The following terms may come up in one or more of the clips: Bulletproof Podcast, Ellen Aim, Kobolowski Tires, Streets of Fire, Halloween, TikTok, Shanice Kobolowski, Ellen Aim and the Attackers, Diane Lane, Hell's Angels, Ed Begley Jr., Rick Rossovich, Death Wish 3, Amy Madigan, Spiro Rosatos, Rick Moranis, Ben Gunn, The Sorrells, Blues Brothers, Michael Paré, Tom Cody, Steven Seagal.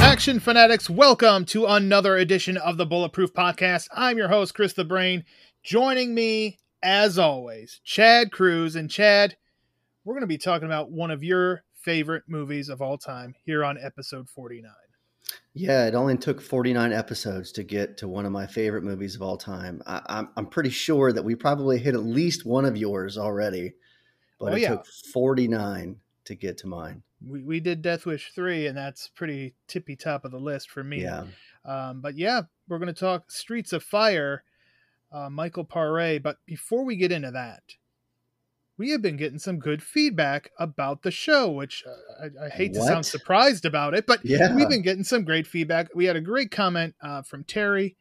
Action fanatics, welcome to another edition of the Bulletproof Podcast. I'm your host, Chris the Brain. Joining me, as always, Chad Cruz. And Chad, we're going to be talking about one of your favorite movies of all time here on episode 49. Yeah, it only took 49 episodes to get to one of my favorite movies of all time. I'm pretty sure that we probably hit at least one of yours already, but took 49 to get to mine. We did Death Wish 3, and that's pretty tippy top of the list for me. Yeah. We're going to talk Streets of Fire, Michael Paré. But before we get into that, we have been getting some good feedback about the show, which I hate to sound surprised about it, but we've been getting some great feedback. We had a great comment from Terry.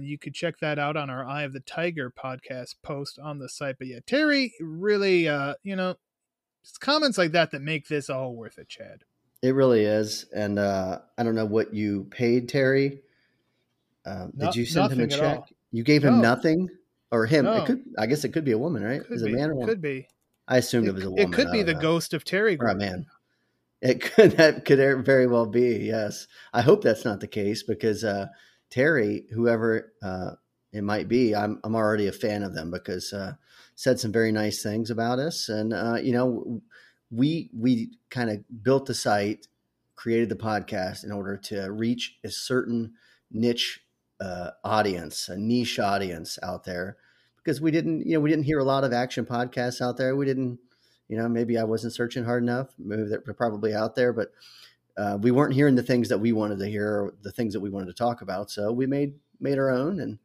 You could check that out on our Eye of the Tiger podcast post on the site. But yeah, Terry really, it's comments like that that make this all worth it, Chad. It really is. And I don't know what you paid Terry. Did you send him a check? You gave him nothing? Or him. No. I guess it could be a woman, right? Is it a man or woman? Could be. I assumed it was a woman. It could be the ghost of Terry. Or a man. That could very well be. Yes. I hope that's not the case because Terry, whoever it might be, I'm already a fan of them because said some very nice things about us, and we kind of built the site, created the podcast in order to reach a certain niche audience, a niche audience out there, because we didn't hear a lot of action podcasts out there. We didn't, maybe I wasn't searching hard enough. Maybe they're probably out there, but we weren't hearing the things that we wanted to hear, or the things that we wanted to talk about. So we made our own, and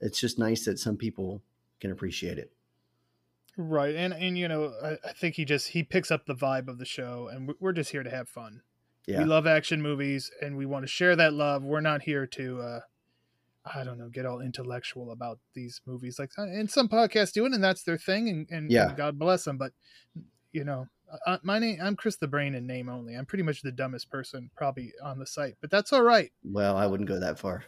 it's just nice that some people can appreciate it. Right. And I think he picks up the vibe of the show, and we're just here to have fun. Yeah. We love action movies and we want to share that love. We're not here to, get all intellectual about these movies. And some podcasts do it, and that's their thing, and God bless them. But, I'm Chris the Brain in name only. I'm pretty much the dumbest person probably on the site, but that's all right. Well, I wouldn't go that far.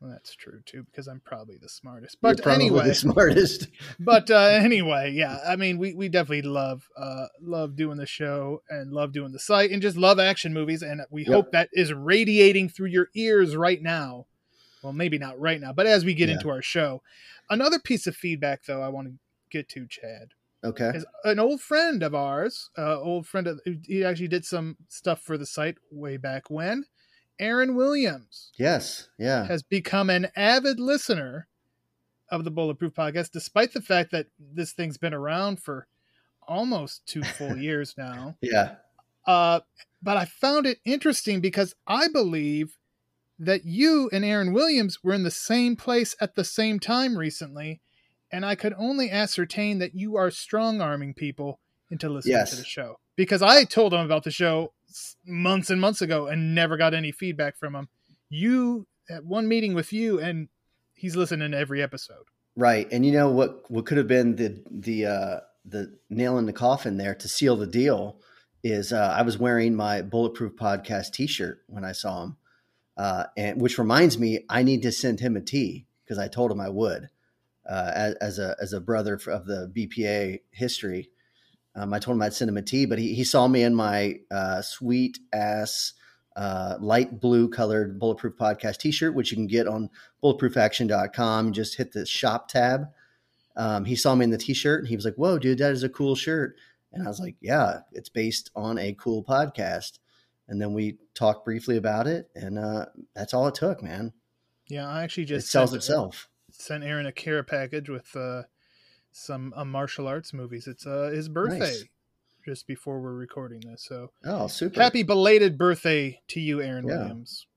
Well, that's true, too, because I'm probably the smartest. But the smartest. But anyway, yeah, I mean, we definitely love doing the show and love doing the site and just love action movies. And we hope that is radiating through your ears right now. Well, maybe not right now, but as we get into our show, another piece of feedback, though, I want to get to, Chad. Okay. Is an old friend of ours, he actually did some stuff for the site way back when. Aaron Williams. Yes. Yeah. Has become an avid listener of the Bulletproof Podcast, despite the fact that this thing's been around for almost 2 full years now. Yeah. But I found it interesting because I believe that you and Aaron Williams were in the same place at the same time recently, and I could only ascertain that you are strong-arming people into listening to the show. Because I told him about the show months and months ago and never got any feedback from him. You had one meeting with you, and he's listening to every episode. Right, and what could have been the nail in the coffin there to seal the deal is I was wearing my Bulletproof Podcast T-shirt when I saw him. And which reminds me, I need to send him a tea because I told him I would, as a brother of the BPA history. I told him I'd send him a tea, but he saw me in my sweet ass light blue colored Bulletproof Podcast t-shirt, which you can get on bulletproofaction.com. Just hit the shop tab. He saw me in the t-shirt and he was like, whoa, dude, that is a cool shirt. And I was like, yeah, it's based on a cool podcast. And then we talked briefly about it, and that's all it took, man. Yeah, I actually just sent Aaron a care package with some martial arts movies. It's his birthday just before we're recording this. So, oh, super! Happy belated birthday to you, Aaron Williams.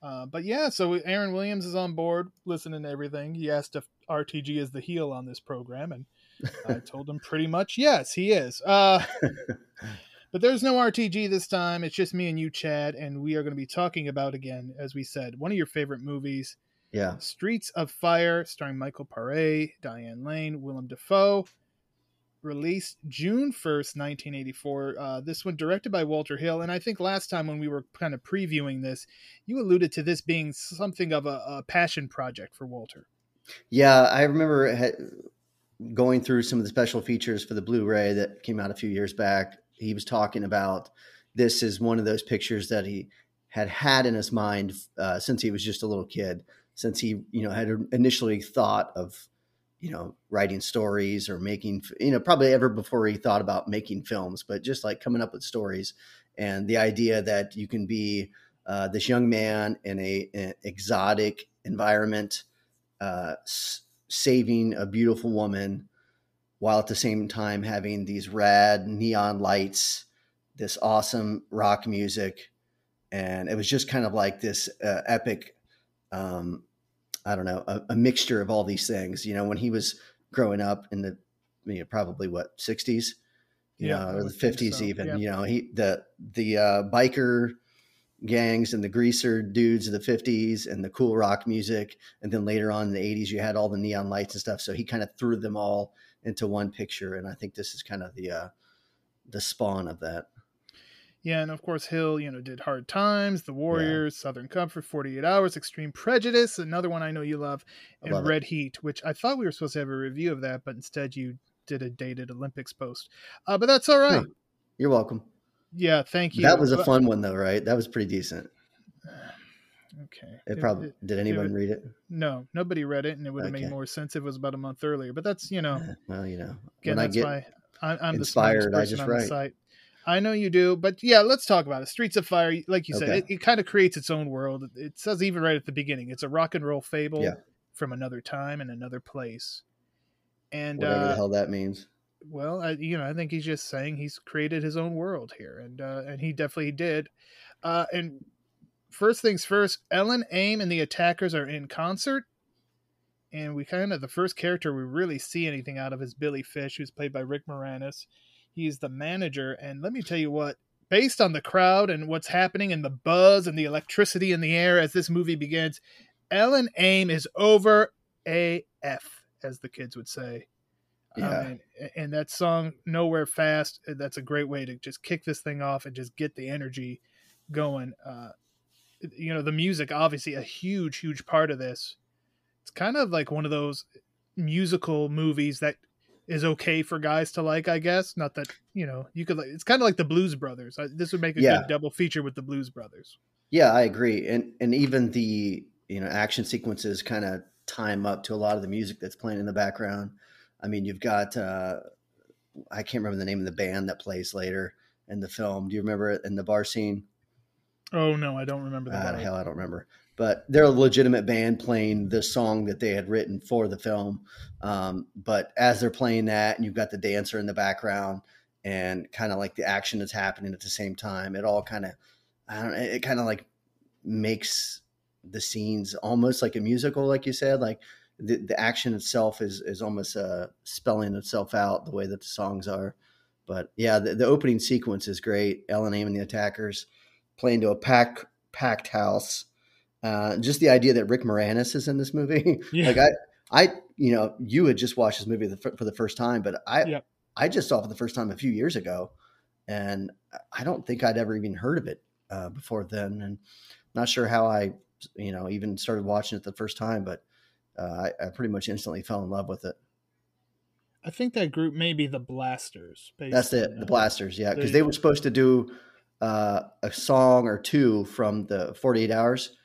But yeah, so Aaron Williams is on board, listening to everything. He asked if RTG is the heel on this program, and I told him pretty much yes, he is. But there's no RTG this time. It's just me and you, Chad, and we are going to be talking about, again, as we said, one of your favorite movies. Yeah. Streets of Fire, starring Michael Paré, Diane Lane, Willem Dafoe. Released June 1st, 1984. This one directed by Walter Hill. And I think last time when we were kind of previewing this, you alluded to this being something of a passion project for Walter. Yeah, I remember going through some of the special features for the Blu-ray that came out a few years back. He was talking about this is one of those pictures that he had in his mind since he was just a little kid, since he, had initially thought of, writing stories or making, probably ever before he thought about making films, but just like coming up with stories. And the idea that you can be this young man in an exotic environment, saving a beautiful woman, while at the same time having these rad neon lights, this awesome rock music. And it was just kind of like this epic, a mixture of all these things. When he was growing up in the, probably what, 60s, or the 50s even, the biker gangs and the greaser dudes of the 50s and the cool rock music. And then later on in the 80s, you had all the neon lights and stuff. So he kind of threw them all into one picture, and I think this is kind of the spawn of that. Yeah, and of course Hill, did Hard Times, The Warriors, Southern Comfort, 48 Hours, Extreme Prejudice, another one I know you love, and love Red Heat, which I thought we were supposed to have a review of that, but instead you did a dated Olympics post. But that's all right. Huh. You're welcome. Yeah, thank you. That was a fun one though, right? That was pretty decent. Okay. Did anyone read it? No, nobody read it, and it would have made more sense if it was about a month earlier. But that's Again, that's why I'm inspired. I just write. I know you do, but yeah, let's talk about it. Streets of Fire, like you said, it kind of creates its own world. It says even right at the beginning, it's a rock and roll fable from another time and another place, and whatever the hell that means. Well, I think he's just saying he's created his own world here, and he definitely did, and. First things first, Ellen Aim and the Attackers are in concert. And the first character we really see anything out of is Billy Fish, who's played by Rick Moranis. He's the manager. And let me tell you what, based on the crowd and what's happening and the buzz and the electricity in the air as this movie begins, Ellen Aim is over AF, as the kids would say. Yeah. And that song, Nowhere Fast, that's a great way to just kick this thing off and just get the energy going. The music, obviously a huge, huge part of this. It's kind of like one of those musical movies that is okay for guys to like, I guess. Not that, you could like, it's kind of like the Blues Brothers. This would make a good double feature with the Blues Brothers. Yeah, I agree. And even the, action sequences kind of time up to a lot of the music that's playing in the background. I mean, you've got, I can't remember the name of the band that plays later in the film. Do you remember it in the bar scene? Oh, no, I don't remember that. Hell, I don't remember. But they're a legitimate band playing the song that they had written for the film. But as they're playing that, and you've got the dancer in the background, and kind of like the action that's happening at the same time, it all kind of, it kind of like makes the scenes almost like a musical, like you said. Like the action itself is almost spelling itself out the way that the songs are. But yeah, the opening sequence is great. Ellen Aim and the Attackers. Playing to a packed house. Just the idea that Rick Moranis is in this movie. Yeah. Like you had just watched this movie for the first time, but I just saw it for the first time a few years ago, and I don't think I'd ever even heard of it before then. And not sure how I, even started watching it the first time, but I pretty much instantly fell in love with it. I think that group may be the Blasters. That's it. The Blasters. Yeah. Cause they were supposed to do, a song or two from the 48 Hours,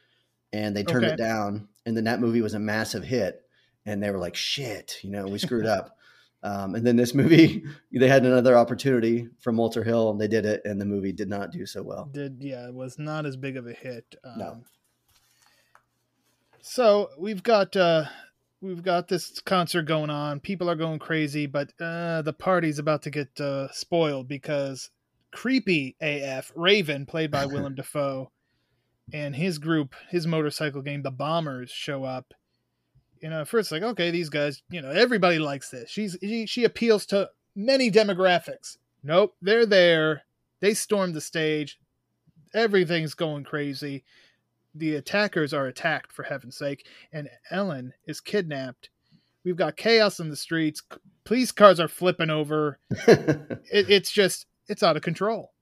and they turned it down. And then that movie was a massive hit, and they were like, shit, you know, we screwed up. And then this movie, they had another opportunity from Walter Hill, and they did it, and the movie did not do so well. Yeah, it was not as big of a hit. No. So we've got this concert going on. People are going crazy, but the party's about to get spoiled because creepy AF Raven, played by Willem Dafoe, and his group, his motorcycle gang, the Bombers, show up. You know, at first, like, okay, these guys, you know, everybody likes this. She appeals to many demographics. Nope, they're there. They storm the stage. Everything's going crazy. The attackers are attacked, for heaven's sake, and Ellen is kidnapped. We've got chaos in the streets. Police cars are flipping over. It's out of control.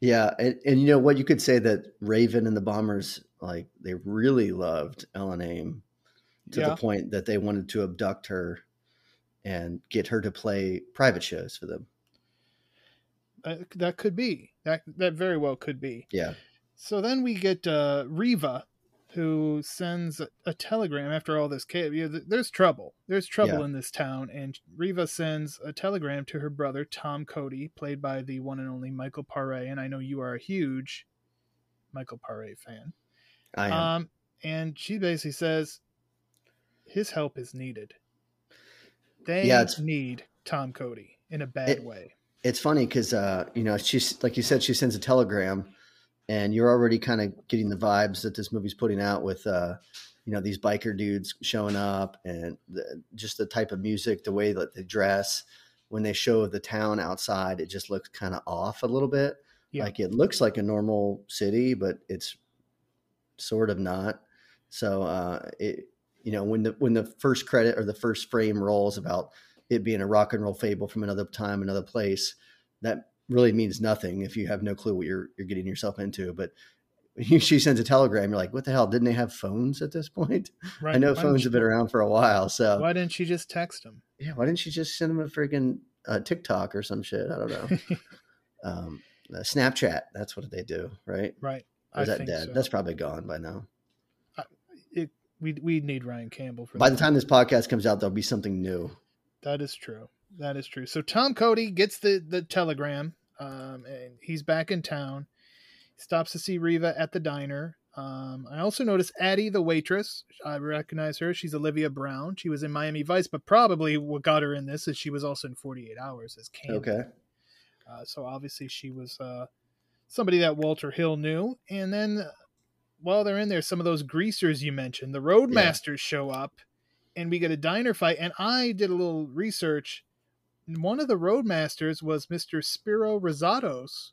Yeah. And you know what? You could say that Raven and the Bombers, like, they really loved Ellen Aim to the point that they wanted to abduct her and get her to play private shows for them. That could be. That very well could be. Yeah. So then we get Reva, who sends a telegram after all this chaos. You know, there's trouble. There's trouble in this town. And Reva sends a telegram to her brother, Tom Cody, played by the one and only Michael Paré. And I know you are a huge Michael Paré fan. I am. And she basically says his help is needed. They need Tom Cody in a bad way. It's funny because, you know, she's, like you said, she sends a telegram. And you're already kind of getting the vibes that this movie's putting out with, you know, these biker dudes showing up and just the type of music, the way that they dress. When they show the town outside, it just looks kind of off a little bit. Yeah. Like it looks like a normal city, but it's sort of not. So, you know, when the first credit or the first frame rolls about it being a rock and roll fable from another time, another place, that really means nothing if you have no clue what you're getting yourself into. But she sends a telegram. You're like, what the hell? Didn't they have phones at this point? Right. I know phones have been around for a while. So why didn't she just text him? Yeah. Why didn't she just send him a freaking TikTok or some shit? I don't know. Snapchat. That's what they do. Right. Right. Or is that dead? So. That's probably gone by now. We need Ryan Campbell. By the time this podcast comes out, there'll be something new. That is true. That is true. So Tom Cody gets the telegram, and he's back in town. He stops to see Reva at the diner. I also noticed Addie, the waitress. I recognize her. She's Olivia Brown. She was in Miami Vice, but probably what got her in this is she was also in 48 Hours as Candy. Okay. So obviously she was somebody that Walter Hill knew. And then while they're in there, some of those greasers you mentioned, the Roadmasters show up, and we get a diner fight. And I did a little research. One of the Roadmasters was Mr. Spiro Rosatos,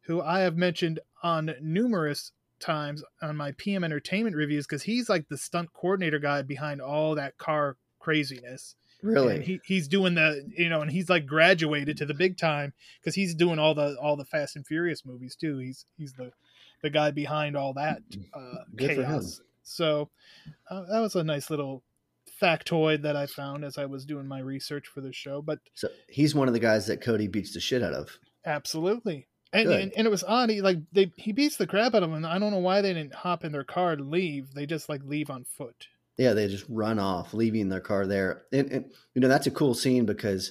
who I have mentioned on numerous times on my PM Entertainment reviews, because he's like the stunt coordinator guy behind all that car craziness. Really? And he's doing the, you know, and he's like graduated to the big time because he's doing all the Fast and Furious movies too. He's the guy behind all that chaos. For him. So that was a nice little factoid that I found as I was doing my research for the show. But so he's one of the guys that Cody beats the shit out of. Absolutely. And it was odd. He beats the crap out of him. And I don't know why they didn't hop in their car and leave. They just leave on foot. Yeah. They just run off, leaving their car there. And you know, that's a cool scene because,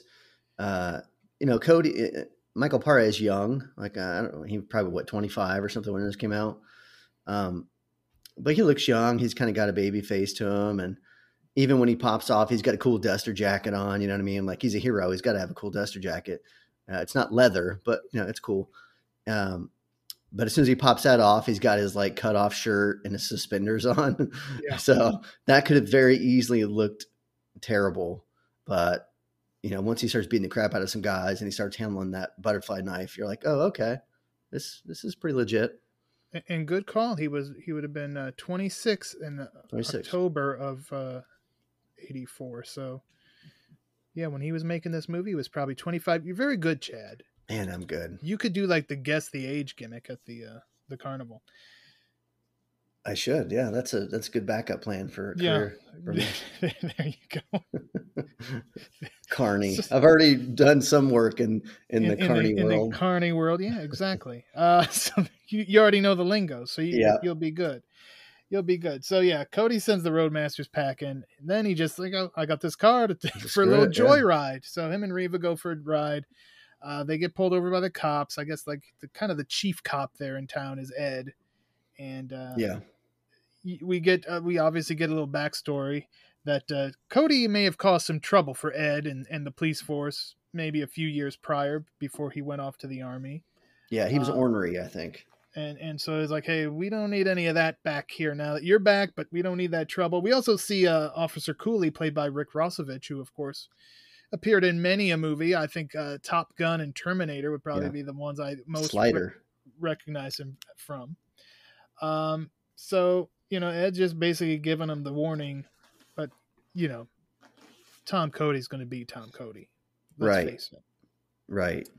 you know, Michael Paré is young. Like, I don't know. He was probably 25 or something when this came out. But he looks young. He's kind of got a baby face to him. And even when he pops off, he's got a cool duster jacket on. You know what I mean? Like, he's a hero. He's got to have a cool duster jacket. It's not leather, but, you know, it's cool. But as soon as he pops that off, he's got his, like, cut-off shirt and his suspenders on. Yeah. So that could have very easily looked terrible. But, you know, once he starts beating the crap out of some guys and he starts handling that butterfly knife, you're like, oh, okay. This is pretty legit. And good call. He would have been 26 in 26. October of... 84. So yeah, when he was making this movie, he was probably 25. You're very good, Chad. Man, I'm good. You could do like the guess the age gimmick at the carnival. I should. Yeah, that's a good backup plan for a career. Yeah. There you go. Carney. I've already done some work in the carny world. In the carny world. Yeah, exactly. So you already know the lingo, so you'll be good. You'll be good. So yeah, Cody sends the Roadmasters packing. And then he just like, oh, I got this car to take for a little joyride. So him and Reva go for a ride. They get pulled over by the cops. I guess like the chief cop there in town is Ed. And we obviously get a little backstory that Cody may have caused some trouble for Ed and the police force maybe a few years prior before he went off to the army. Yeah, he was ornery, I think. And so it's like, hey, we don't need any of that back here now that you're back, but we don't need that trouble. We also see Officer Cooley, played by Rick Rossovich, who, of course, appeared in many a movie. I think Top Gun and Terminator would probably be the ones I most recognize him from. So, Ed just basically giving him the warning, but, Tom Cody's going to be Tom Cody. Let's face it. Right.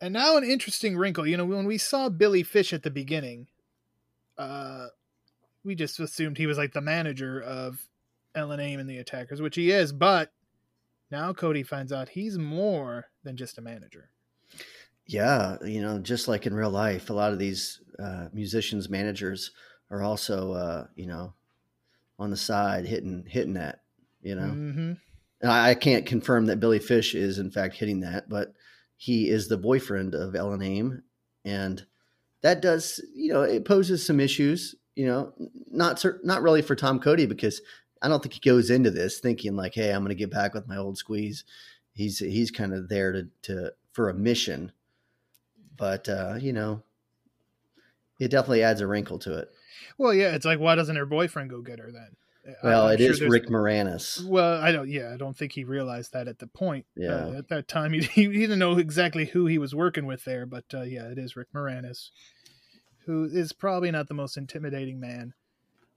And now an interesting wrinkle, when we saw Billy Fish at the beginning, we just assumed he was like the manager of Ellen Aim and the Attackers, which he is. But now Cody finds out he's more than just a manager. Yeah. Just like in real life, a lot of these musicians, managers are also, on the side hitting that, mm-hmm. And I can't confirm that Billy Fish is in fact hitting that, but he is the boyfriend of Ellen Aim, and that does, it poses some issues, not really for Tom Cody, because I don't think he goes into this thinking like, hey, I'm going to get back with my old squeeze. He's kind of there for a mission, but it definitely adds a wrinkle to it. Well, yeah. It's like, why doesn't her boyfriend go get her then? Well, it is Rick Moranis. Well, I don't think he realized that at the point. Yeah. At that time, he didn't know exactly who he was working with there, but it is Rick Moranis, who is probably not the most intimidating man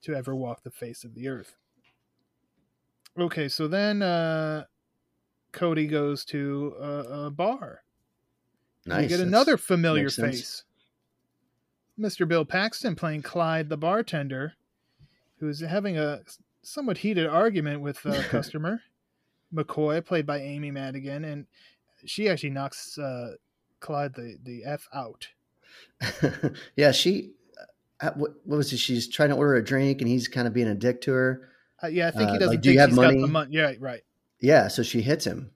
to ever walk the face of the earth. Okay, so then Cody goes to a bar. Nice. We get another familiar face. Mr. Bill Paxton playing Clyde, the bartender, who's having a somewhat heated argument with a customer, McCoy, played by Amy Madigan, and she actually knocks Clyde the F out. Yeah, what was it? She's trying to order a drink, and he's kind of being a dick to her. I think he doesn't like, think he's got the money. Yeah, right. Yeah, so she hits him.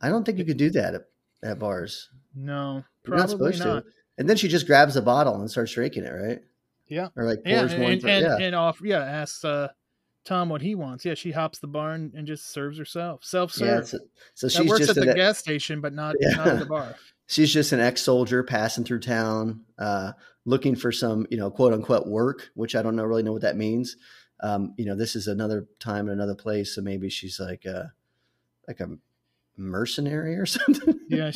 I don't think you could do that at bars. No, probably not. And then she just grabs the bottle and starts drinking it, right? Yeah. Or like pours one for asks Tom what he wants. Yeah, she hops the bar and just serves herself. Self-serve. Yeah, so she works just at the gas station, but not at the bar. She's just an ex-soldier passing through town, looking for some, quote unquote work, which I don't really know what that means. This is another time in another place, so maybe she's like a mercenary or something. Yeah,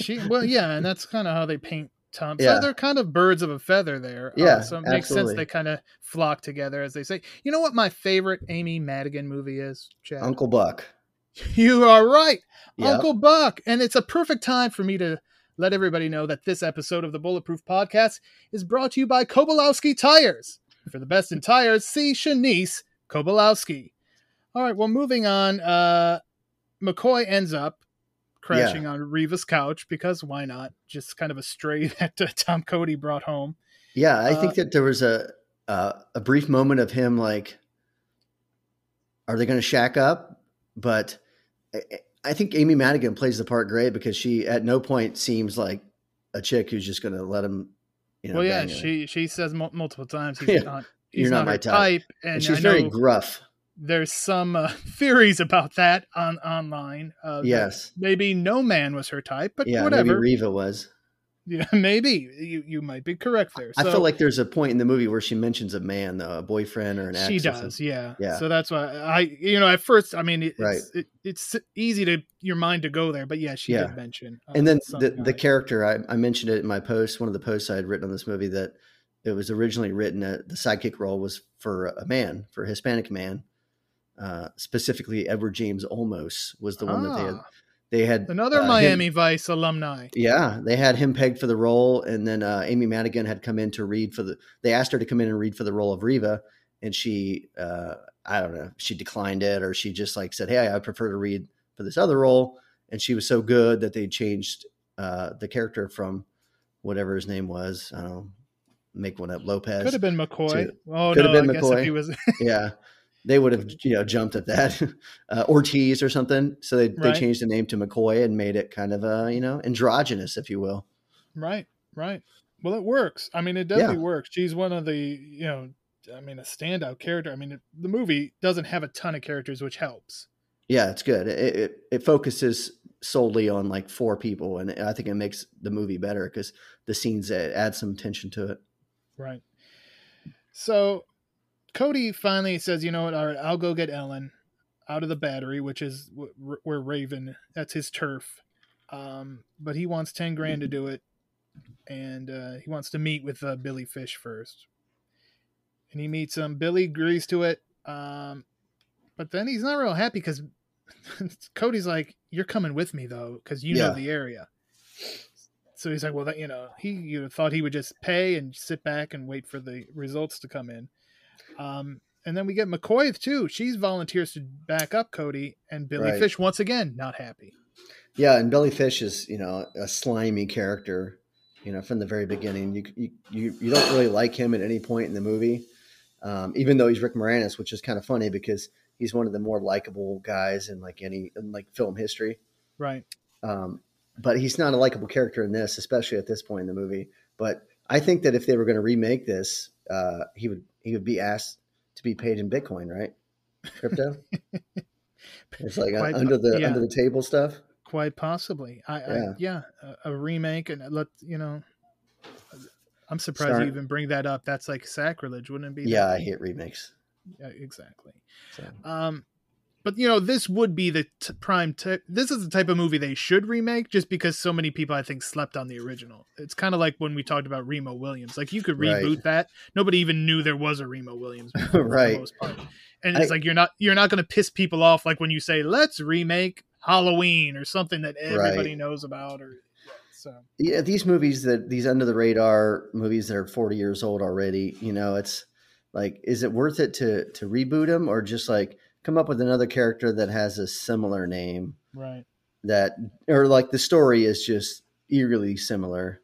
and that's kind of how they paint Tom. Yeah. So they're kind of birds of a feather there. Yeah, so it makes sense they kind of flock together, as they say. You know what my favorite Amy Madigan movie is, Chad? Uncle Buck. You are right. Yep. Uncle Buck. And it's a perfect time for me to let everybody know that this episode of the Bulletproof Podcast is brought to you by Kobolowski Tires. For the best in tires, see Shanice Kobolowski. All right, well, moving on. McCoy ends up crashing on Reva's couch, because why not? Just kind of a stray that Tom Cody brought home. Yeah, I think that there was a brief moment of him like, are they going to shack up? But I think Amy Madigan plays the part great, because she at no point seems like a chick who's just going to let him. She says multiple times he's not my type. And she's very gruff. There's some theories about that online. Yes. Maybe no man was her type, but whatever. Maybe Reva was. Yeah, maybe. You might be correct there. I feel like there's a point in the movie where she mentions a man, though, a boyfriend or an ex. She does, yeah. So that's why at first, I mean, it's easy to your mind to go there, but she did mention. And then the character, I mentioned it in my post, one of the posts I had written on this movie, that it was originally written that the sidekick role was for a man, for a Hispanic man. Specifically Edward James Olmos was the one that they had They had another Miami Vice alumni. Yeah, they had him pegged for the role, and then Amy Madigan had come in to read for the. They asked her to come in and read for the role of Reva, and she, I don't know, she declined it, or she just like said, "Hey, I prefer to read for this other role." And she was so good that they changed the character from whatever his name was. I don't know, make one up. Lopez could have been McCoy. I guess if he was. Yeah. They would have, jumped at that Ortiz or something. So they changed the name to McCoy and made it kind of androgynous, if you will. Right. Well, it works. I mean, it definitely works. She's one of the, a standout character. I mean, the movie doesn't have a ton of characters, which helps. Yeah, it's good. It focuses solely on like four people, and I think it makes the movie better because the scenes add some tension to it. Right. So Cody finally says, you know what, all right, I'll go get Ellen out of the battery, which is where Raven, that's his turf. But he wants 10 grand to do it. And he wants to meet with Billy Fish first. And he meets him. Billy agrees to it. But then he's not real happy because Cody's like, you're coming with me, though, because know the area. So he's like, well, you thought he would just pay and sit back and wait for the results to come in. And then we get McCoy too. She's volunteers to back up Cody, and Billy Fish once again not happy. Yeah, and Billy Fish is a slimy character, from the very beginning. You don't really like him at any point in the movie, even though he's Rick Moranis, which is kind of funny because he's one of the more likable guys in like any film history. Right. But he's not a likable character in this, especially at this point in the movie. But I think that if they were going to remake this, he would be asked to be paid in Bitcoin, right? Crypto. It's like under the table stuff. Quite possibly. A remake, and I'm surprised you even bring that up. That's like sacrilege, wouldn't it be? Yeah, I hate remakes. Yeah, exactly. So. But this would be the prime tip. This is the type of movie they should remake, just because so many people I think slept on the original. It's kind of like when we talked about Remo Williams. Like you could reboot that. Nobody even knew there was a Remo Williams before, for the most part. And it's like you're not going to piss people off like when you say let's remake Halloween or something that everybody knows about. Or so these movies these under the radar movies that are 40 years old already. It's like, is it worth it to reboot them or just like come up with another character that has a similar name, right? That, or like the story is just eerily similar.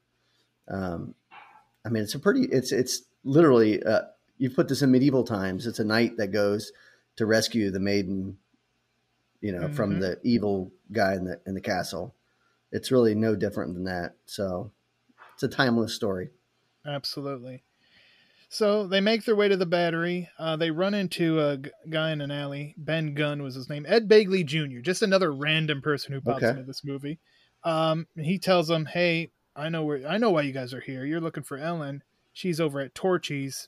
It's literally, you put this in medieval times. It's a knight that goes to rescue the maiden, from the evil guy in the castle. It's really no different than that. So it's a timeless story. Absolutely. So they make their way to the battery. They run into a guy in an alley. Ben Gunn was his name. Ed Begley Jr., just another random person who pops into this movie. He tells them, hey, I know why you guys are here. You're looking for Ellen. She's over at Torchy's.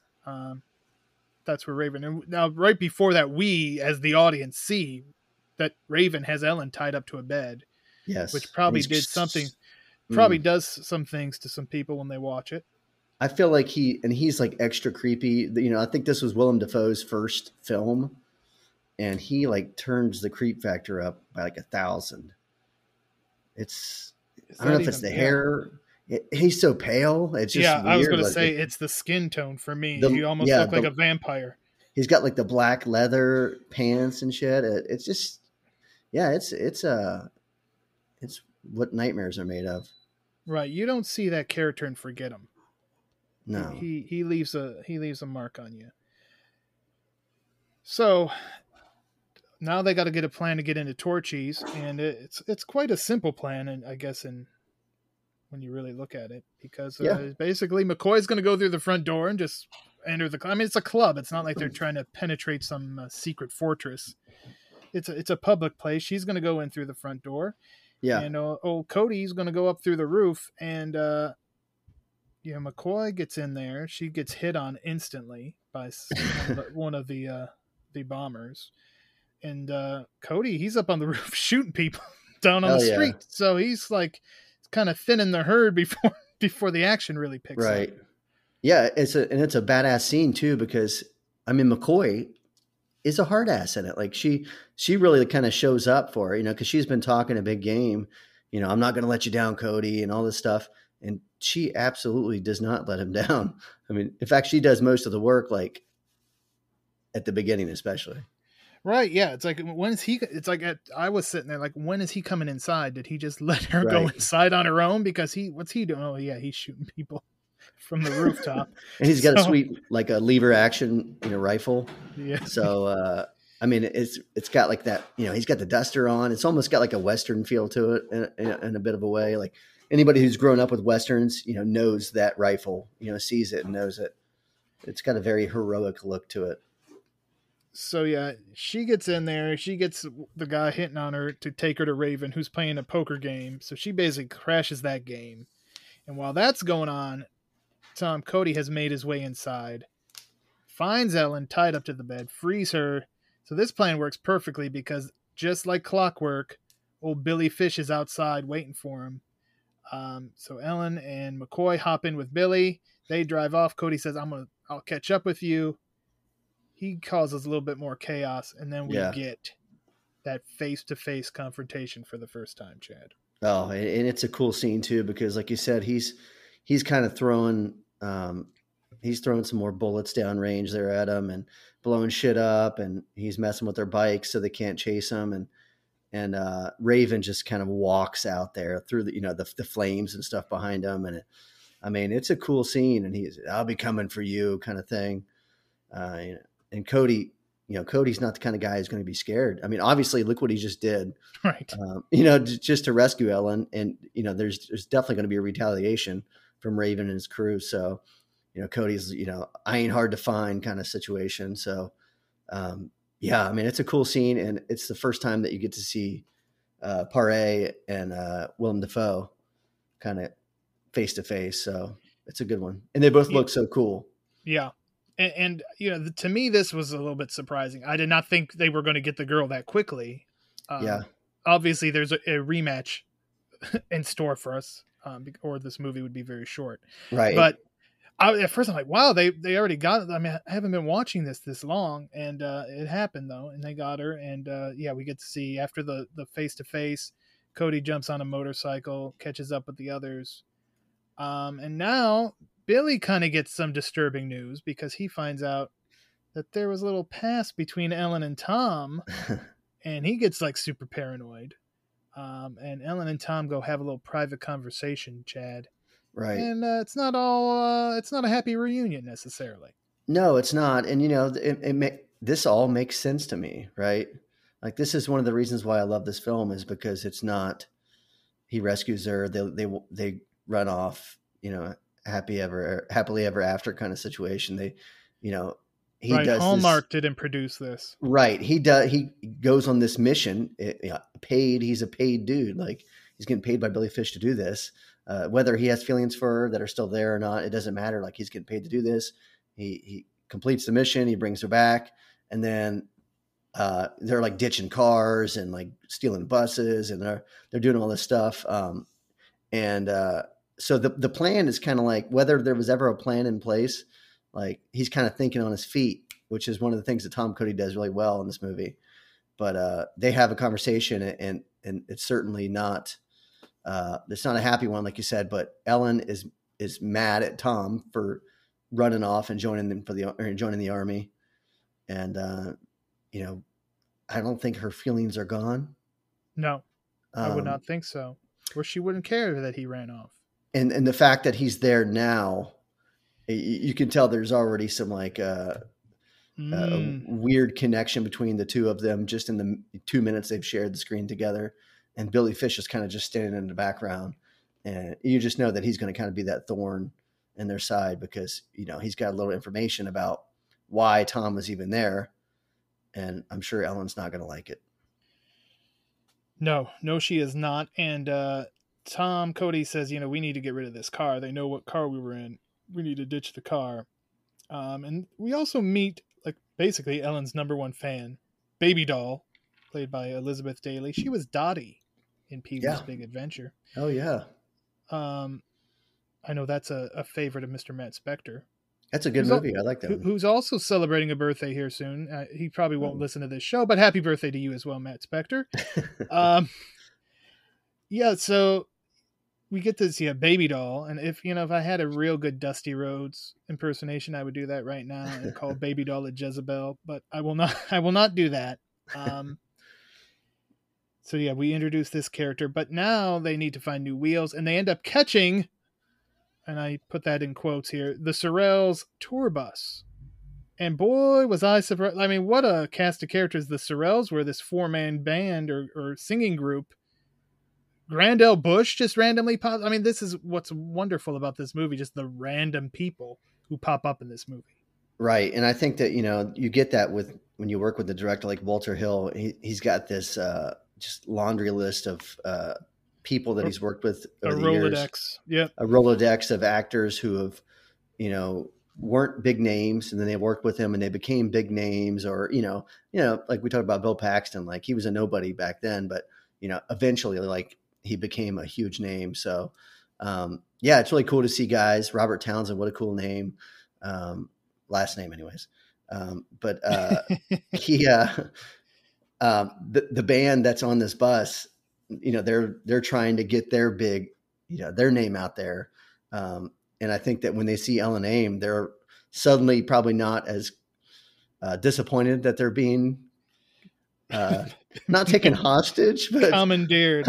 That's where Raven. And now, right before that, we, as the audience, see that Raven has Ellen tied up to a bed. Yes. Which probably did something, does some things to some people when they watch it. I feel like he's like extra creepy. I think this was Willem Dafoe's first film, and he like turns the creep factor up by like 1,000. I don't know if it's the hair. He's so pale. It's just weird. I was going to say it's the skin tone for me. You almost look like a vampire. He's got like the black leather pants and shit. It's just, it's what nightmares are made of. Right. You don't see that character and forget him. No, he leaves a mark on you. So now they got to get a plan to get into Torchy's, and it's quite a simple plan, and I guess when you really look at it, because basically McCoy's going to go through the front door and just enter the. I mean, it's a club. It's not like they're trying to penetrate some secret fortress. It's a public place. She's going to go in through the front door. Yeah, and old Cody's going to go up through the roof and. McCoy gets in there. She gets hit on instantly by one of the bombers. And Cody, he's up on the roof shooting people down on the street. So he's like kind of thinning the herd before the action really picks up. Yeah, it's a badass scene too because McCoy is a hard ass in it. Like she really kind of shows up for it, you know, because she's been talking a big game. You know, I'm not going to let you down, Cody, and all this stuff. And she absolutely does not let him down. I mean, in fact, she does most of the work, like at the beginning, especially. Right. Yeah. It's like, when is he, it's like, I was sitting there like, when is he coming inside? Did he just let her go inside on her own? Because what's he doing? Oh yeah. He's shooting people from the rooftop. And he's got a sweet, like a lever action, you know, rifle. Yeah. So, I mean, it's got like that, you know, he's got the duster on. It's almost got like a Western feel to it in a bit of a way. Like anybody who's grown up with Westerns, you know, knows that rifle, you know, sees it and knows it. It's got a very heroic look to it. So yeah, she gets in there. She gets the guy hitting on her to take her to Raven, who's playing a poker game. So she basically crashes that game. And while that's going on, Tom Cody has made his way inside, finds Ellen tied up to the bed, frees her. So this plan works perfectly because just like clockwork, old Billy Fish is outside waiting for him. So Ellen and McCoy hop in with Billy. They drive off. Cody says, I'll catch up with you. He causes a little bit more chaos, and then we get that face-to-face confrontation for the first time, Chad. Oh, and it's a cool scene too, because like you said, he's kind of throwing throwing some more bullets downrange there at him and blowing shit up, and he's messing with their bikes so they can't chase him. And Raven just kind of walks out there through the flames and stuff behind him. And it's a cool scene, and he's, I'll be coming for you kind of thing. And Cody, Cody's not the kind of guy who's going to be scared. I mean, obviously, look what he just did, right? Just to rescue Ellen, and there's definitely going to be a retaliation from Raven and his crew. So, Cody's, I ain't hard to find kind of situation. So, it's a cool scene, and it's the first time that you get to see Paré and Willem Dafoe kind of face to face. So it's a good one, and they both look so cool. Yeah. And to me, this was a little bit surprising. I did not think they were going to get the girl that quickly. Obviously, there's a rematch in store for us, or this movie would be very short. Right. But at first, I'm like, wow, they already got it. I mean, I haven't been watching this long, and it happened though, and they got her. And we get to see after the face to face, Cody jumps on a motorcycle, catches up with the others, and now Billy kind of gets some disturbing news because he finds out that there was a little past between Ellen and Tom, and he gets like super paranoid. And Ellen and Tom go have a little private conversation, Chad. Right. And it's not a happy reunion necessarily. No, it's not. And this all makes sense to me, right? Like, this is one of the reasons why I love this film, is because it's not, he rescues her, they run off, happily ever after kind of situation. They, he does. Hallmark didn't produce this. Right. He does. He goes on this mission, paid. He's a paid dude. Like, he's getting paid by Billy Fish to do this. Whether he has feelings for her that are still there or not, it doesn't matter. Like, he's getting paid to do this. He completes the mission. He brings her back. And then they're like ditching cars and like stealing buses, and they're doing all this stuff. So the plan is kind of like, whether there was ever a plan in place, like, he's kind of thinking on his feet, which is one of the things that Tom Cody does really well in this movie. But they have a conversation, and it's certainly not it's not a happy one, like you said. But Ellen is mad at Tom for running off and joining the army, and I don't think her feelings are gone. No, I would not think so. Or she wouldn't care that he ran off. And the fact that he's there now, you can tell there's already some like a weird connection between the two of them just in the 2 minutes they've shared the screen together. And Billy Fish is kind of just standing in the background, and you just know that he's going to kind of be that thorn in their side, because he's got a little information about why Tom was even there, and I'm sure Ellen's not going to like it. No, she is not. And Tom Cody says, we need to get rid of this car. They know what car we were in. We need to ditch the car. And we also meet, like, basically Ellen's number one fan, Baby Doll, played by Elizabeth Daly. She was Dottie in Pee Wee's Big Adventure. Oh yeah. I know that's a favorite of Mr. Matt Spector. That's a good movie. I like that one. Who's also celebrating a birthday here soon. He probably won't listen to this show, but happy birthday to you as well, Matt Spector. Yeah, so we get to see a baby doll. And if I had a real good Dusty Rhodes impersonation, I would do that right now and call Baby Doll a Jezebel, but I will not do that. So yeah, we introduced this character, but now they need to find new wheels, and they end up catching, and I put that in quotes here, the Sorrells tour bus. And boy, was I surprised. I mean, what a cast of characters. The Sorrells were this 4-man band or singing group. Grandel Bush just randomly pops. I mean, this is what's wonderful about this movie, just the random people who pop up in this movie. Right. And I think that, you get that when you work with the director like Walter Hill. He's got this... just laundry list of people that he's worked with over the years. Yeah, a Rolodex of actors who have, weren't big names, and then they worked with him and they became big names. Or like we talked about Bill Paxton, like he was a nobody back then, but eventually like he became a huge name. So yeah, it's really cool to see guys. Robert Townsend, what a cool name, last name, anyways. But the band that's on this bus, they're trying to get their big, their name out there. And I think that when they see Ellen Aim, they're suddenly probably not as disappointed that they're being not taken hostage, but commandeered.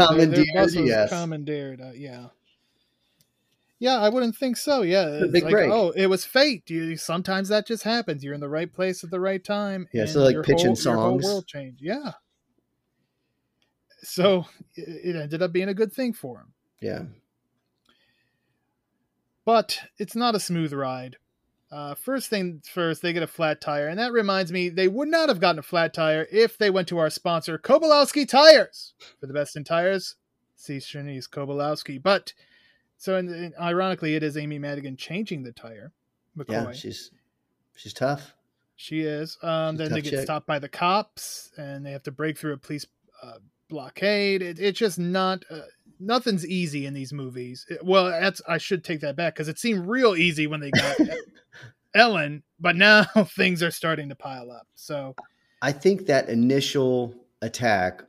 Yeah, I wouldn't think so. Yeah, it's like, oh, it was fate. Sometimes that just happens. You're in the right place at the right time. Yeah, so like pitching songs. Your whole world changed. Yeah. So it ended up being a good thing for him. Yeah. But it's not a smooth ride. First thing first, they get a flat tire. And that reminds me, they would not have gotten a flat tire if they went to our sponsor, Kobolowski Tires. For the best in tires, see Shanice Kobolowski. But... so, and ironically, it is Amy Madigan changing the tire. McCoy. Yeah, she's tough. She is. Then they get stopped by the cops, and they have to break through a police blockade. It's just not nothing's easy in these movies. I should take that back, because it seemed real easy when they got Ellen, but now things are starting to pile up. So, I think that initial attack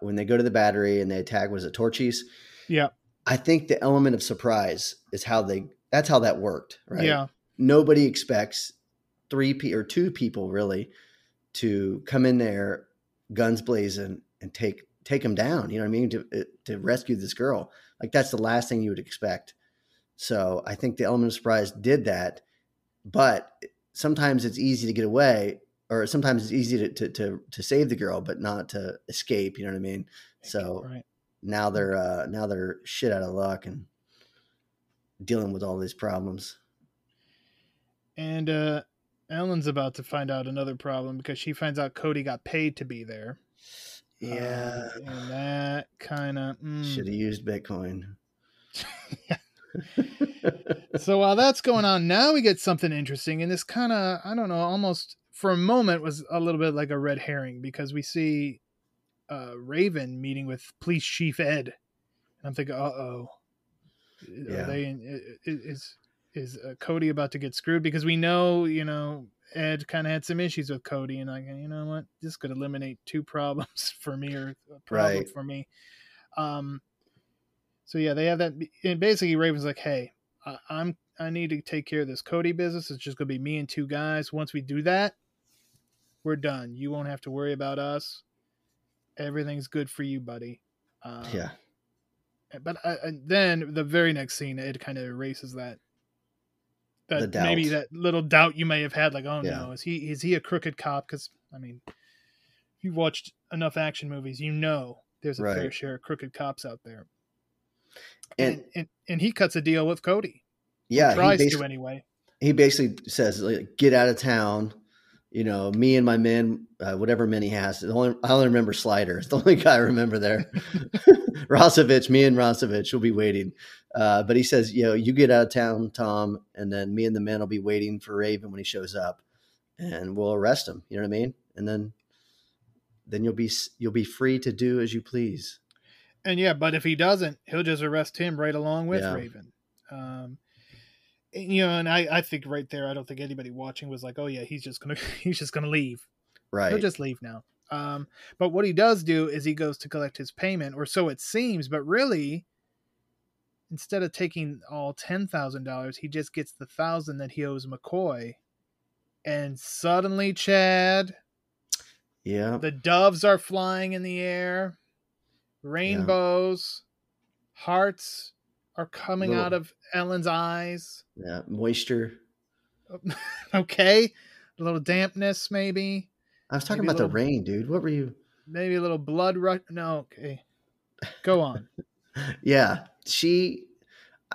when they go to the battery and they attack was a Torchies. Yeah. I think the element of surprise is that's how that worked, right? Yeah. Nobody expects two people really to come in there, guns blazing, and take them down. You know what I mean? To rescue this girl, like that's the last thing you would expect. So I think the element of surprise did that, but sometimes it's easy to get away, or sometimes it's easy to save the girl, but not to escape. You know what I mean? So. Right. Now they're shit out of luck and dealing with all these problems. And Ellen's about to find out another problem, because she finds out Cody got paid to be there. Yeah, and that kind of should have used Bitcoin. So while that's going on, now we get something interesting, and this kind of, I don't know, almost for a moment was a little bit like a red herring, because we see. Raven meeting with Police Chief Ed, and I'm thinking, yeah. Is Cody about to get screwed? Because we know, Ed kind of had some issues with Cody, and what, this could eliminate two problems for me, or a problem for me. So yeah, they have that, and basically Raven's like, hey, I need to take care of this Cody business. It's just gonna be me and two guys. Once we do that, we're done. You won't have to worry about us. Everything's good for you, buddy. Yeah. But then the very next scene, it kind of erases that maybe that little doubt you may have had, like, no, is he a crooked cop? Because if you've watched enough action movies, there's a fair share of crooked cops out there. And he cuts a deal with Cody. Yeah, he tries to anyway. He basically says, like, get out of town. Me and my men, whatever men he has. I only remember Slider. It's the only guy I remember there. Me and Rosevich will be waiting. But he says, you get out of town, Tom, and then me and the men will be waiting for Raven when he shows up, and we'll arrest him. You know what I mean? And then you'll be free to do as you please. And yeah, but if he doesn't, he'll just arrest him right along with Raven. you know, and I think right there, I don't think anybody watching was like, oh yeah, he's just gonna leave. Right. He'll just leave now. But what he does do is he goes to collect his payment, or so it seems, but really instead of taking all $10,000, he just gets the $1,000 that he owes McCoy. And suddenly, Chad, yeah, the doves are flying in the air, rainbows, yeah, hearts are coming out of Ellen's eyes. Yeah, moisture. Okay, a little dampness, maybe. I was talking about the rain, dude. What were you? Maybe a little blood rush. No, okay, go on. Yeah,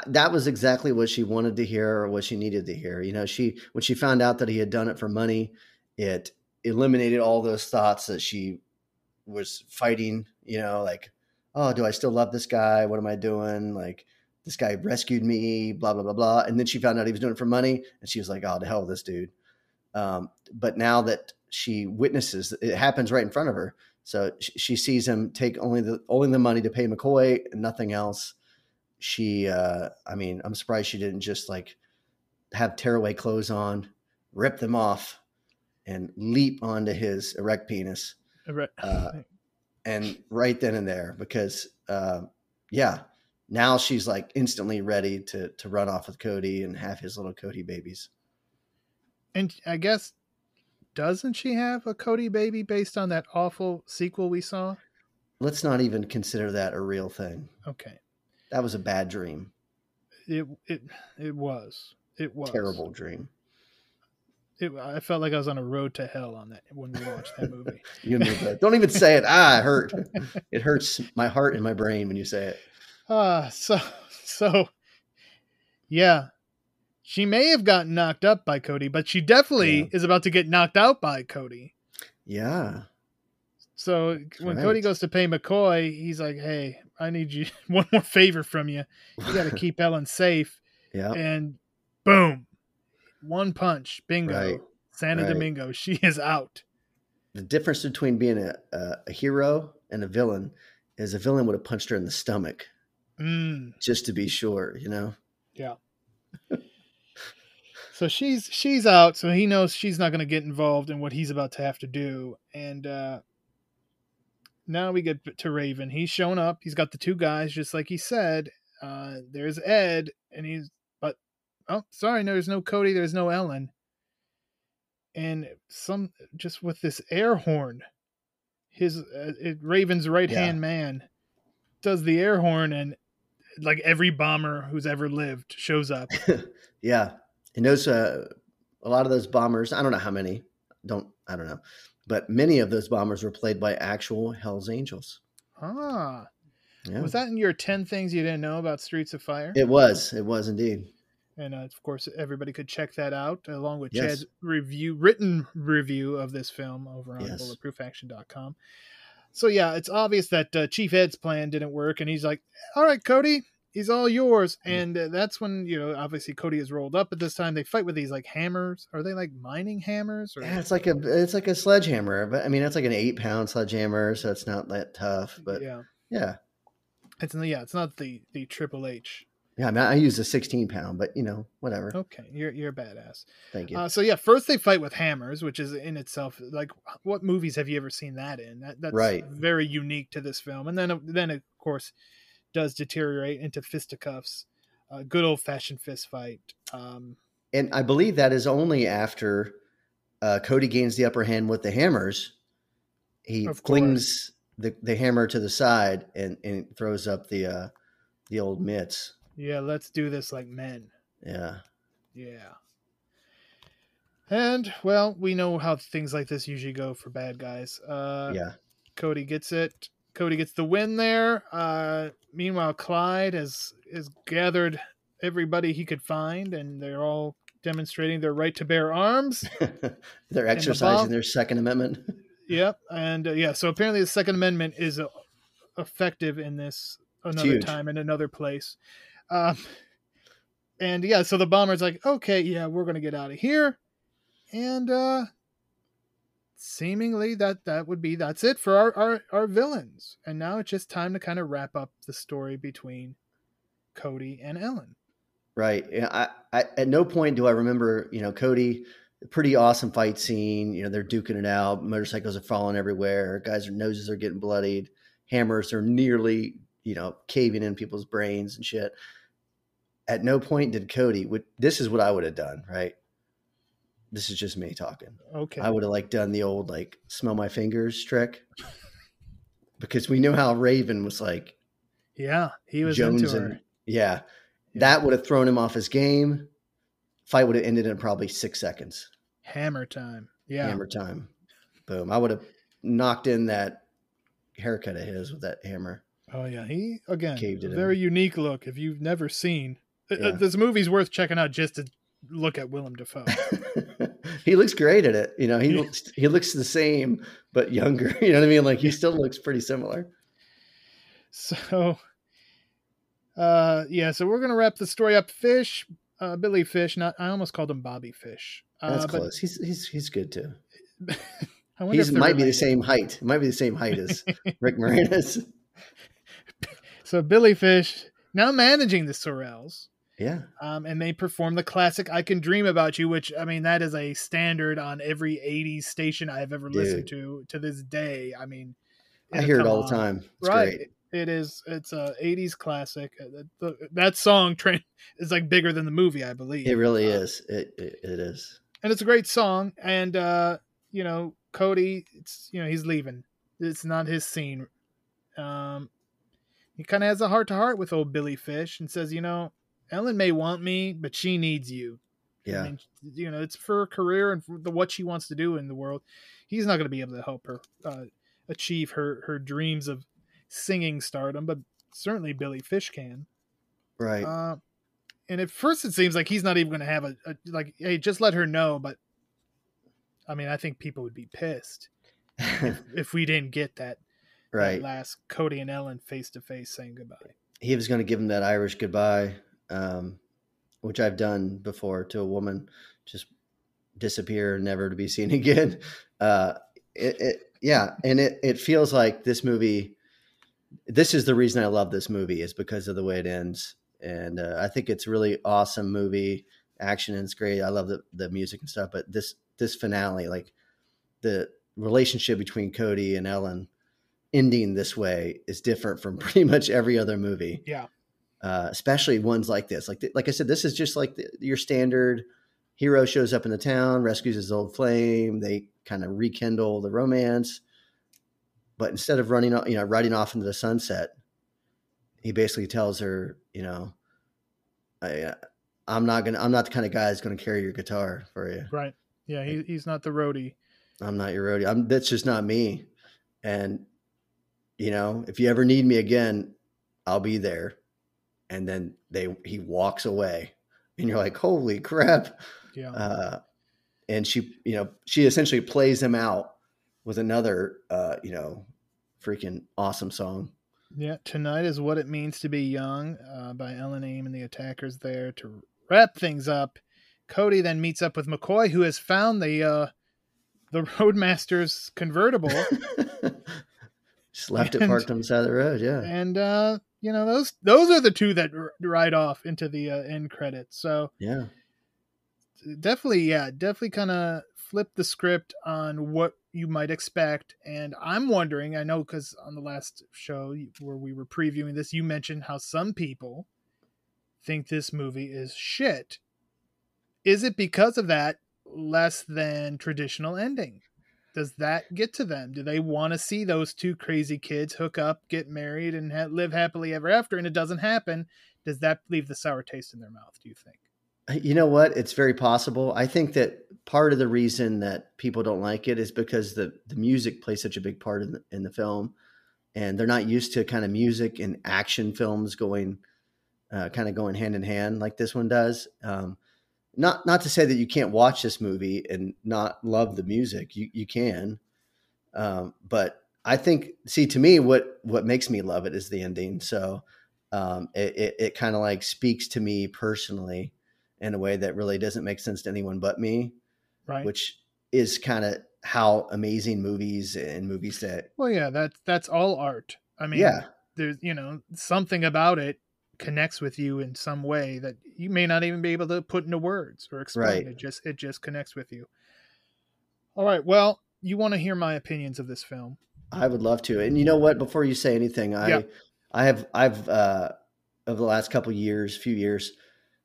that was exactly what she wanted to hear, or what she needed to hear. You know, when she found out that he had done it for money, it eliminated all those thoughts that she was fighting, you know, like, oh, do I still love this guy? What am I doing? Like, this guy rescued me, blah, blah, blah, blah. And then she found out he was doing it for money, and she was like, oh, to hell with this dude. But now that she witnesses, it happens right in front of her. So she sees him take only the money to pay McCoy and nothing else. She, I mean, I'm surprised she didn't just like have tearaway clothes on, rip them off, and leap onto his erect penis. And right then and there, because, now she's like instantly ready to run off with Cody and have his little Cody babies. And I guess, doesn't she have a Cody baby based on that awful sequel we saw? Let's not even consider that a real thing. Okay. That was a bad dream. It was terrible dream. I felt like I was on a road to hell on that when we watched that movie. You knew that. Don't even say it. It hurt. It hurts my heart and my brain when you say it. So yeah. She may have gotten knocked up by Cody, but she definitely is about to get knocked out by Cody. Yeah. So when Cody goes to pay McCoy, he's like, hey, I need you one more favor from you. You got to keep Ellen safe. Yeah. And boom, one punch. Bingo. Right. Santo Domingo. She is out. The difference between being a hero and a villain is a villain would have punched her in the stomach just to be sure, you know? Yeah. So she's out. So he knows she's not going to get involved in what he's about to have to do. And, now we get to Raven. He's shown up. He's got the two guys, just like he said. There's Ed, and there's no Cody. There's no Ellen. And just with this air horn, Raven's right-hand man does the air horn, and like every bomber who's ever lived shows up. Yeah. And those, a lot of those bombers, I don't know how many, I don't know. But many of those bombers were played by actual Hell's Angels. Ah, yeah. Was that in your 10 things you didn't know about Streets of Fire? It was indeed. And of course, everybody could check that out along with Chad's written review of this film over on bulletproofaction.com. So yeah, it's obvious that Chief Ed's plan didn't work. And he's like, all right, Cody, he's all yours. And that's when, you know, obviously Cody is rolled up, but this time they fight with these like hammers. Are they like mining hammers? Or it's like a sledgehammer, but I mean, that's like an 8-pound sledgehammer. So it's not that tough, but yeah. It's not the Triple H. Yeah. I mean, I used a 16-pound, but you know, whatever. Okay. You're a badass. Thank you. So yeah, first they fight with hammers, which is in itself, like what movies have you ever seen that in? That's very unique to this film. And then of course, does deteriorate into fisticuffs, a good old fashioned fist fight. And I believe that is only after Cody gains the upper hand with the hammers. He flings the hammer to the side and throws up the old mitts. Yeah, let's do this like men. Yeah. Yeah. And well, we know how things like this usually go for bad guys. Cody gets it. Cody gets the win there. Meanwhile, Clyde has gathered everybody he could find, and they're all demonstrating their right to bear arms. They're exercising their Second Amendment. Yep. And so apparently the Second Amendment is effective in this another time in another place. So the bomber's like, okay, yeah, we're going to get out of here. And seemingly that's it for our villains. And now it's just time to kind of wrap up the story between Cody and Ellen. Right. I at no point do I remember, Cody, pretty awesome fight scene. They're duking it out. Motorcycles are falling everywhere. Guys' noses are getting bloodied. Hammers are nearly, caving in people's brains and shit. At no point did Cody, this is what I would have done, right? This is just me talking. Okay. I would have done the old, smell my fingers trick. Because we knew how Raven was like. Yeah. He was Jones into her. Yeah. That would have thrown him off his game. Fight would have ended in probably 6 seconds. Hammer time. Yeah. Hammer time. Boom. I would have knocked in that haircut of his with that hammer. Oh, yeah. He, again, caved it very in. Unique look. If you've never seen, this movie's worth checking out just to look at Willem Dafoe. He looks great at it. He looks the same, but younger. You know what I mean? He still looks pretty similar. So, so we're going to wrap the story up. Fish, Billy Fish, I almost called him Bobby Fish. That's close. He's good too. I wonder if might be the same height. Might be the same height as Rick Moranis. So Billy Fish, now managing the Sorrells. Yeah. And they perform the classic I Can Dream About You, which, that is a standard on every 80s station I've ever listened to this day. I hear it all the time. It's right. Great. It is. It's a 80s classic. That song is bigger than the movie, I believe. It really is. It is. And it's a great song. And, Cody, it's, he's leaving. It's not his scene. He kind of has a heart-to-heart with old Billy Fish and says, Ellen may want me, but she needs you. Yeah. It's for her career and for what she wants to do in the world. He's not going to be able to help her achieve her dreams of singing stardom, but certainly Billy Fish can. Right. And at first it seems like he's not even going to have hey, just let her know. But I think people would be pissed if we didn't get that. Right. That last Cody and Ellen face-to-face saying goodbye. He was going to give him that Irish goodbye. Which I've done before to a woman, just disappear, never to be seen again. And it feels like this movie, this is the reason I love this movie, is because of the way it ends. And I think it's really awesome movie. Action is great. I love the music and stuff, but this finale, the relationship between Cody and Ellen ending this way is different from pretty much every other movie. Yeah. Especially ones like this, like I said, this is just your standard hero shows up in the town, rescues his old flame. They kind of rekindle the romance, but instead of riding off into the sunset, he basically tells her, I'm not the kind of guy that's going to carry your guitar for you. Right. Yeah. He's not the roadie. I'm not your roadie. That's just not me. And if you ever need me again, I'll be there. And then he walks away and you're like, holy crap. Yeah. And she, she essentially plays him out with another, freaking awesome song. Yeah. Tonight is What It Means to Be Young by Ellen Aim and the Attackers there. To wrap things up, Cody then meets up with McCoy, who has found the Roadmaster's convertible. Just left it parked on the side of the road. Yeah. And, those are the two that ride off into the end credits. So yeah, definitely kind of flip the script on what you might expect. And I'm wondering, I know, because on the last show where we were previewing this, you mentioned how some people think this movie is shit. Is it because of that less than traditional ending? Does that get to them? Do they want to see those two crazy kids hook up, get married, and live happily ever after? And it doesn't happen. Does that leave the sour taste in their mouth, do you think? You know what? It's very possible. I think that part of the reason that people don't like it is because the music plays such a big part in the film. And they're not used to kind of music and action films going hand in hand like this one does. Not to say that you can't watch this movie and not love the music. You can. But I think, to me, what makes me love it is the ending. So it kind of speaks to me personally in a way that really doesn't make sense to anyone but me. Right. Which is kind of how amazing movies and movies that. Well, yeah, that's all art. There's something about it connects with you in some way that you may not even be able to put into words or explain. Right. It just connects with you. All right. Well, you want to hear my opinions of this film? I would love to. And you know what? Before you say anything, I've over the last few years,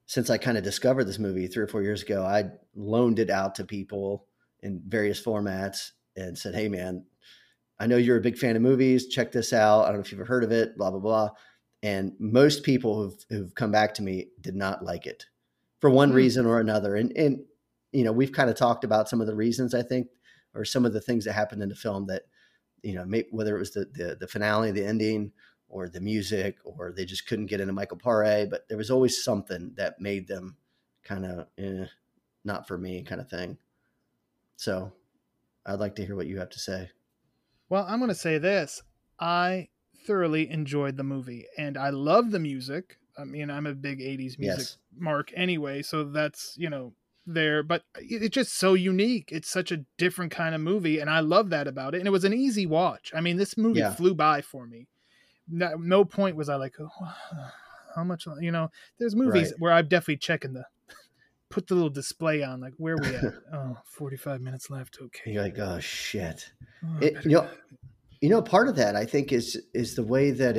since I kind of discovered this movie 3 or 4 years ago, I loaned it out to people in various formats and said, "Hey, man, I know you're a big fan of movies. Check this out. I don't know if you've ever heard of it, blah, blah, blah." And most people who've come back to me did not like it for one reason or another. And you know, we've kind of talked about some of the reasons, I think, or some of the things that happened in the film that, you know, whether it was the finale, the ending, or the music, or they just couldn't get into Michael Paré, but there was always something that made them kind of not for me kind of thing. So I'd like to hear what you have to say. Well, I'm going to say this. I thoroughly enjoyed the movie, and I love the music. I mean, I'm a big 80s music mark anyway, so that's, you know, there. But it's just so unique. It's such a different kind of movie, and I love that about it. And it was an easy watch. I mean, this movie flew by for me. No point was I like, oh, how much, you know, there's movies where I'm definitely checking put the little display on, like, where are we at? Oh, 45 minutes left. Okay. You're like, oh shit. Oh, you know, part of that I think is the way that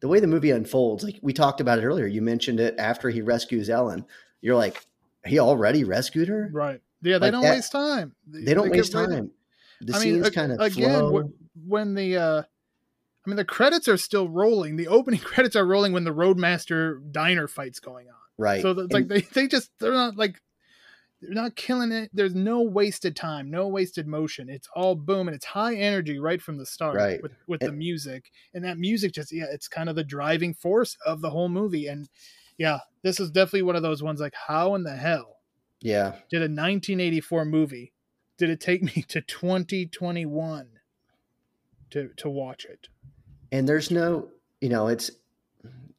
the way the movie unfolds. Like we talked about it earlier. You mentioned it after he rescues Ellen. You're like, he already rescued her. Right. Yeah. They like don't waste time. They don't waste time. The scenes kind of flow. Again, when the credits are still rolling. The opening credits are rolling when the Roadmaster diner fight's going on. Right. So it's like they're not killing it. There's no wasted time, no wasted motion. It's all boom, and it's high energy right from the start with the music. And that music just, it's kind of the driving force of the whole movie. And yeah, this is definitely one of those ones like, how in the hell did a 1984 movie, did it take me to 2021 to watch it? And there's no, you know, it's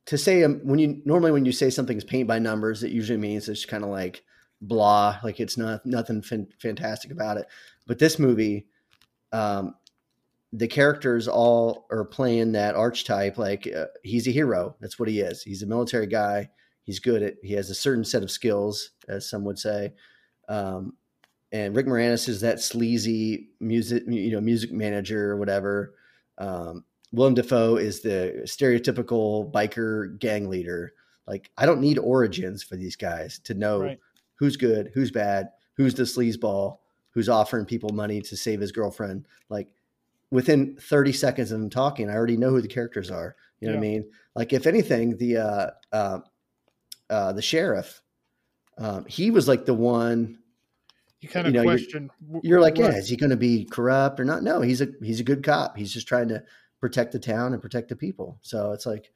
to say, when you say something's paint by numbers, it usually means it's kind of like blah, like it's not nothing fantastic about it. But this movie, the characters all are playing that archetype. Like he's a hero. That's what he is. He's a military guy. He's good at, he has a certain set of skills, as some would say. And Rick Moranis is that sleazy music manager or whatever. Willem Dafoe is the stereotypical biker gang leader. Like, I don't need origins for these guys to know who's good, who's bad, who's the sleazeball, who's offering people money to save his girlfriend. Like, within 30 seconds of him talking, I already know who the characters are. You know what I mean? Like, if anything, the sheriff, he was like the one. You kind of question. You're like, is he going to be corrupt or not? No, he's a good cop. He's just trying to protect the town and protect the people. So it's like,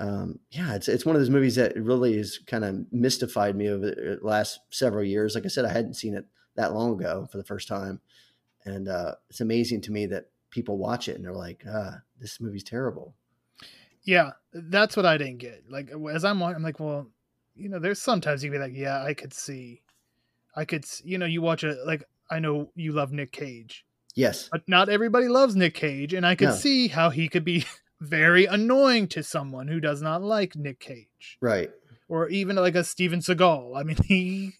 it's one of those movies that really has kind of mystified me over the last several years. Like I said, I hadn't seen it that long ago for the first time. And it's amazing to me that people watch it and they're like, this movie's terrible. Yeah, that's what I didn't get. Like, as I'm watching, I'm like, well, you know, there's sometimes you'd be like, yeah, I could, you know, you watch it. Like, I know you love Nick Cage. Yes. But not everybody loves Nick Cage, and I could see how he could be very annoying to someone who does not like Nick Cage. Right. Or even like a Steven Seagal. I mean, he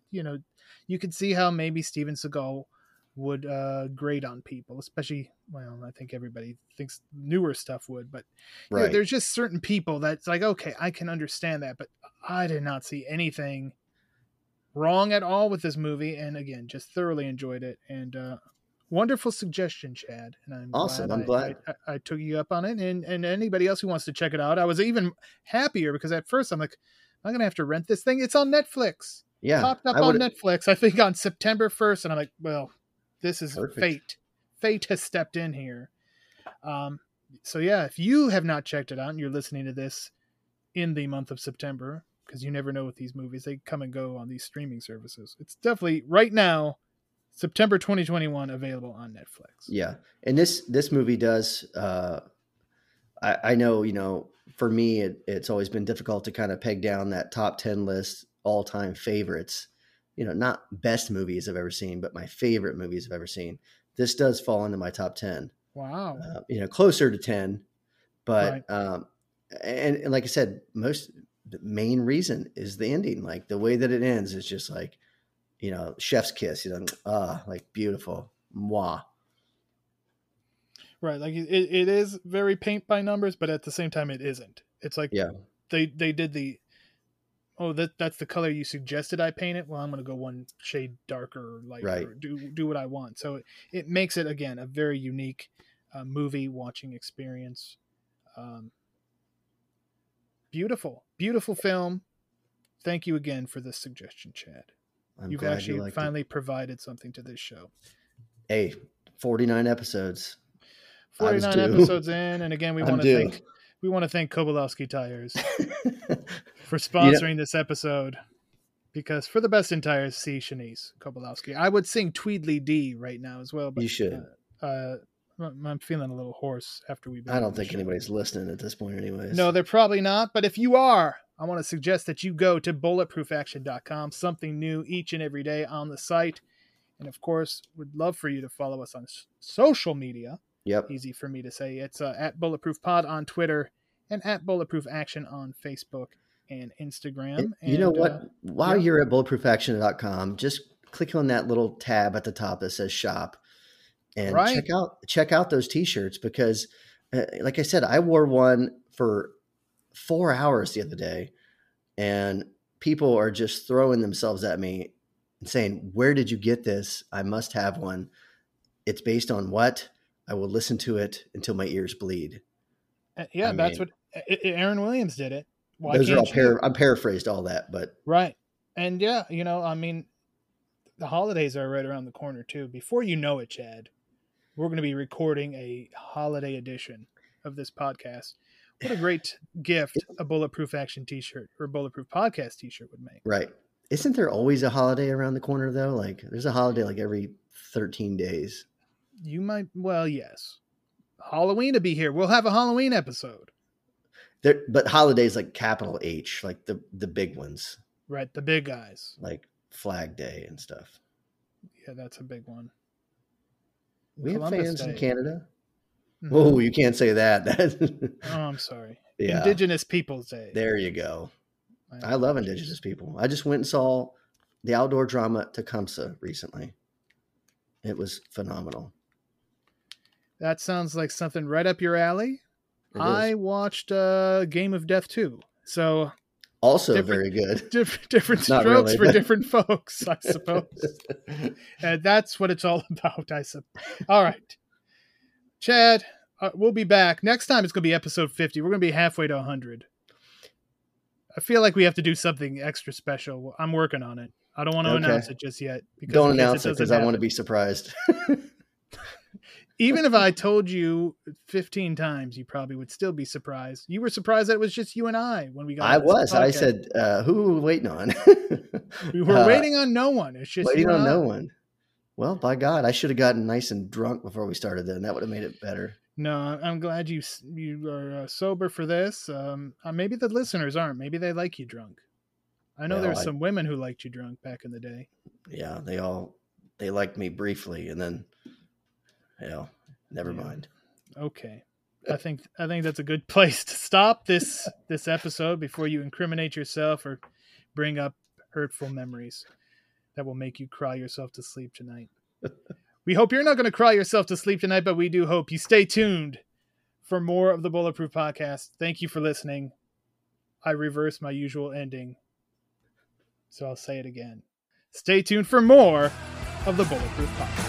you know, you could see how maybe Steven Seagal would grade on people, especially, well, I think everybody thinks newer stuff would, but you know, there's just certain people that's like, okay, I can understand that, but I did not see anything wrong at all with this movie. And again, just thoroughly enjoyed it. And, wonderful suggestion, Chad. And I'm awesome. I'm glad I took you up on it. And anybody else who wants to check it out, I was even happier because at first I'm like, I'm going to have to rent this thing. It's on Netflix. Yeah. It popped up on Netflix, I think on September 1st. And I'm like, well, this is perfect. Fate. Fate has stepped in here. So yeah, if you have not checked it out and you're listening to this in the month of September, because you never know with these movies, they come and go on these streaming services. It's definitely right now, September 2021, available on Netflix. Yeah. And this movie does, I know, you know, for me, it's always been difficult to kind of peg down that top 10 list, all time favorites, you know, not best movies I've ever seen, but my favorite movies I've ever seen. This does fall into my top 10. Wow. You know, closer to 10, but, and like I said, the main reason is the ending. Like the way that it ends is just like, you know, chef's kiss, you know, like beautiful. Moi. Right. Like it is very paint by numbers, but at the same time it isn't. It's like, yeah, they did that's the color you suggested I paint it. Well, I'm going to go one shade darker or lighter, right, or do what I want. So it makes it, again, a very unique movie watching experience. Beautiful film. Thank you again for this suggestion, Chad. You've actually finally provided something to this show. Hey, 49 episodes. 49 episodes in, and again, we want to thank Kobolowski Tires for sponsoring this episode, because for the best in tires, see Shanice Kobolowski. I would sing Tweedly D right now as well, but you should. I'm feeling a little hoarse after we've been. I don't think anybody's listening at this point anyways. No, they're probably not. But if you are, I want to suggest that you go to bulletproofaction.com. Something new each and every day on the site. And of course, would love for you to follow us on social media. Yep. Easy for me to say. It's at Bulletproof Pod on Twitter and at Bulletproof Action on Facebook and Instagram. And you know what? While you're at bulletproofaction.com, just click on that little tab at the top that says shop. And right, check out those t-shirts, because like I said, I wore one for 4 hours the other day and people are just throwing themselves at me and saying, where did you get this? I must have one. It's based on what? I will listen to it until my ears bleed. Aaron Williams did it. Why those are all I paraphrased all that, but right. And yeah, you know, I mean, the holidays are right around the corner too. Before you know it, Chad, we're going to be recording a holiday edition of this podcast. What a great gift a Bulletproof Action t-shirt or Bulletproof Podcast t-shirt would make. Right. Isn't there always a holiday around the corner though? Like there's a holiday like every 13 days. Yes. Halloween to be here. We'll have a Halloween episode. But holidays like capital H, like the big ones. Right. The big guys. Like Flag Day and stuff. Yeah, that's a big one. We Columbus have fans Day in Canada. Mm-hmm. Oh, you can't say that. Oh, I'm sorry. Yeah. Indigenous Peoples Day. There you go. I love Indigenous people. I just went and saw the outdoor drama Tecumseh recently. It was phenomenal. That sounds like something right up your alley. I watched Game of Death 2. So also very good. Different strokes really, for different folks, I suppose. And that's what it's all about, I suppose. All right. Chad, we'll be back. Next time it's going to be episode 50. We're going to be halfway to 100. I feel like we have to do something extra special. I'm working on it. I don't want to announce it just yet. Don't announce it because I want to be surprised. Even if I told you 15 times, you probably would still be surprised. You were surprised that it was just you and I when we got. I was. I said, "Who are we waiting on?" We were waiting on no one. It's just waiting on no one. Well, by God, I should have gotten nice and drunk before we started. Then that would have made it better. No, I'm glad you are sober for this. Maybe the listeners aren't. Maybe they like you drunk. I know there's some women who liked you drunk back in the day. Yeah, they liked me briefly, and then. Never mind. Okay. I think that's a good place to stop this episode before you incriminate yourself or bring up hurtful memories that will make you cry yourself to sleep tonight. We hope you're not going to cry yourself to sleep tonight, but we do hope you stay tuned for more of the Bulletproof Podcast. Thank you for listening. I reversed my usual ending, so I'll say it again. Stay tuned for more of the Bulletproof Podcast.